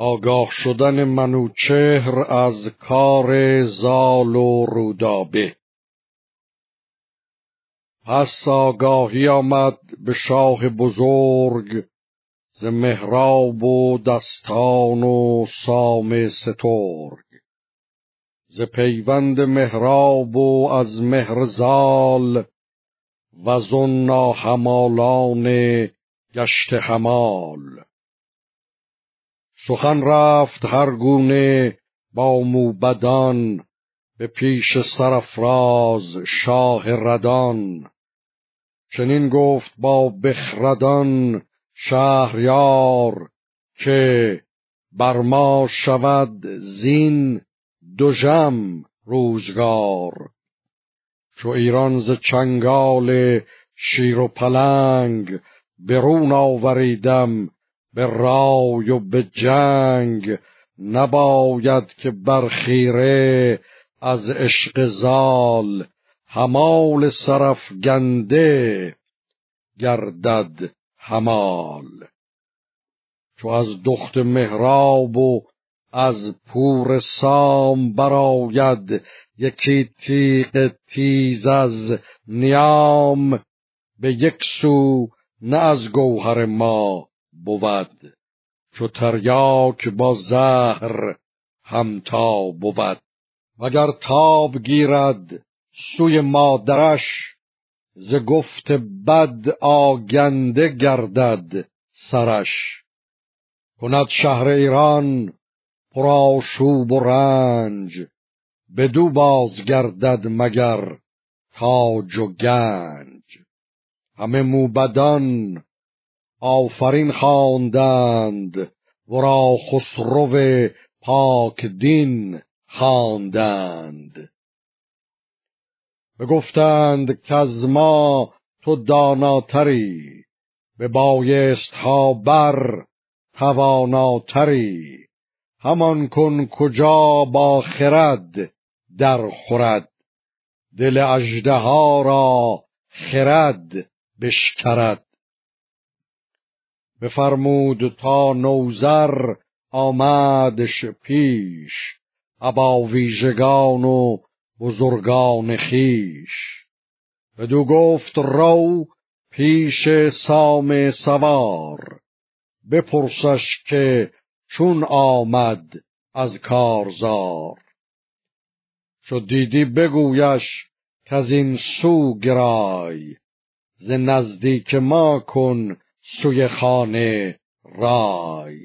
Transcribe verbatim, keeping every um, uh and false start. آگاه شدن منوچهر از کار زال و رودابه. پس آگاهی آمد به شاه بزرگ ز مهراب و دستان و سام سترگ، ز پیوند مهراب و از مهر زال و زن ناهمالان گشت همال. سخن رفت هر گونه با موبدان به پیش سرافراز شاه ردان. چنین گفت با بخردان شهریار که بر ما شود زین دوژم روزگار. چو ایران ز چنگال شیر و پلنگ برون آوریدم به رای و به جنگ. نباید که بر خیره از عشق زال همال سرافگنده گردد همال. چو از دخت مهراب و از پور سام براید یکی تیغ تیز از نیام. به یک سو نه از گوهر ما بود، چو تریاک با زهر همتا بود. وگر تاب گیرد سوی مادرش ز گفت بد آگنده گردد سرش. کند شهر ایران پرآشوب و رنج بدو باز گردد مگر تاج و گنج. همه موبدان آفرین خواندند ورا خسرو پاک دین خواندند. بگفتند کز ما تو داناتری به بایست ها بر تواناتری. همان کن کجا با خرد در خورد، دل اژدها را خرد بشکرد. بفرمود تا نوذر آمدش پیش ابا ویژگان و بزرگان خویش. بدو گفت رو پیش سام سوار بپرسش که چون آمد از کارزار. چو دیدی بگویش که از این سو گرای، ز نزدیک ما کن سوی خانه رای.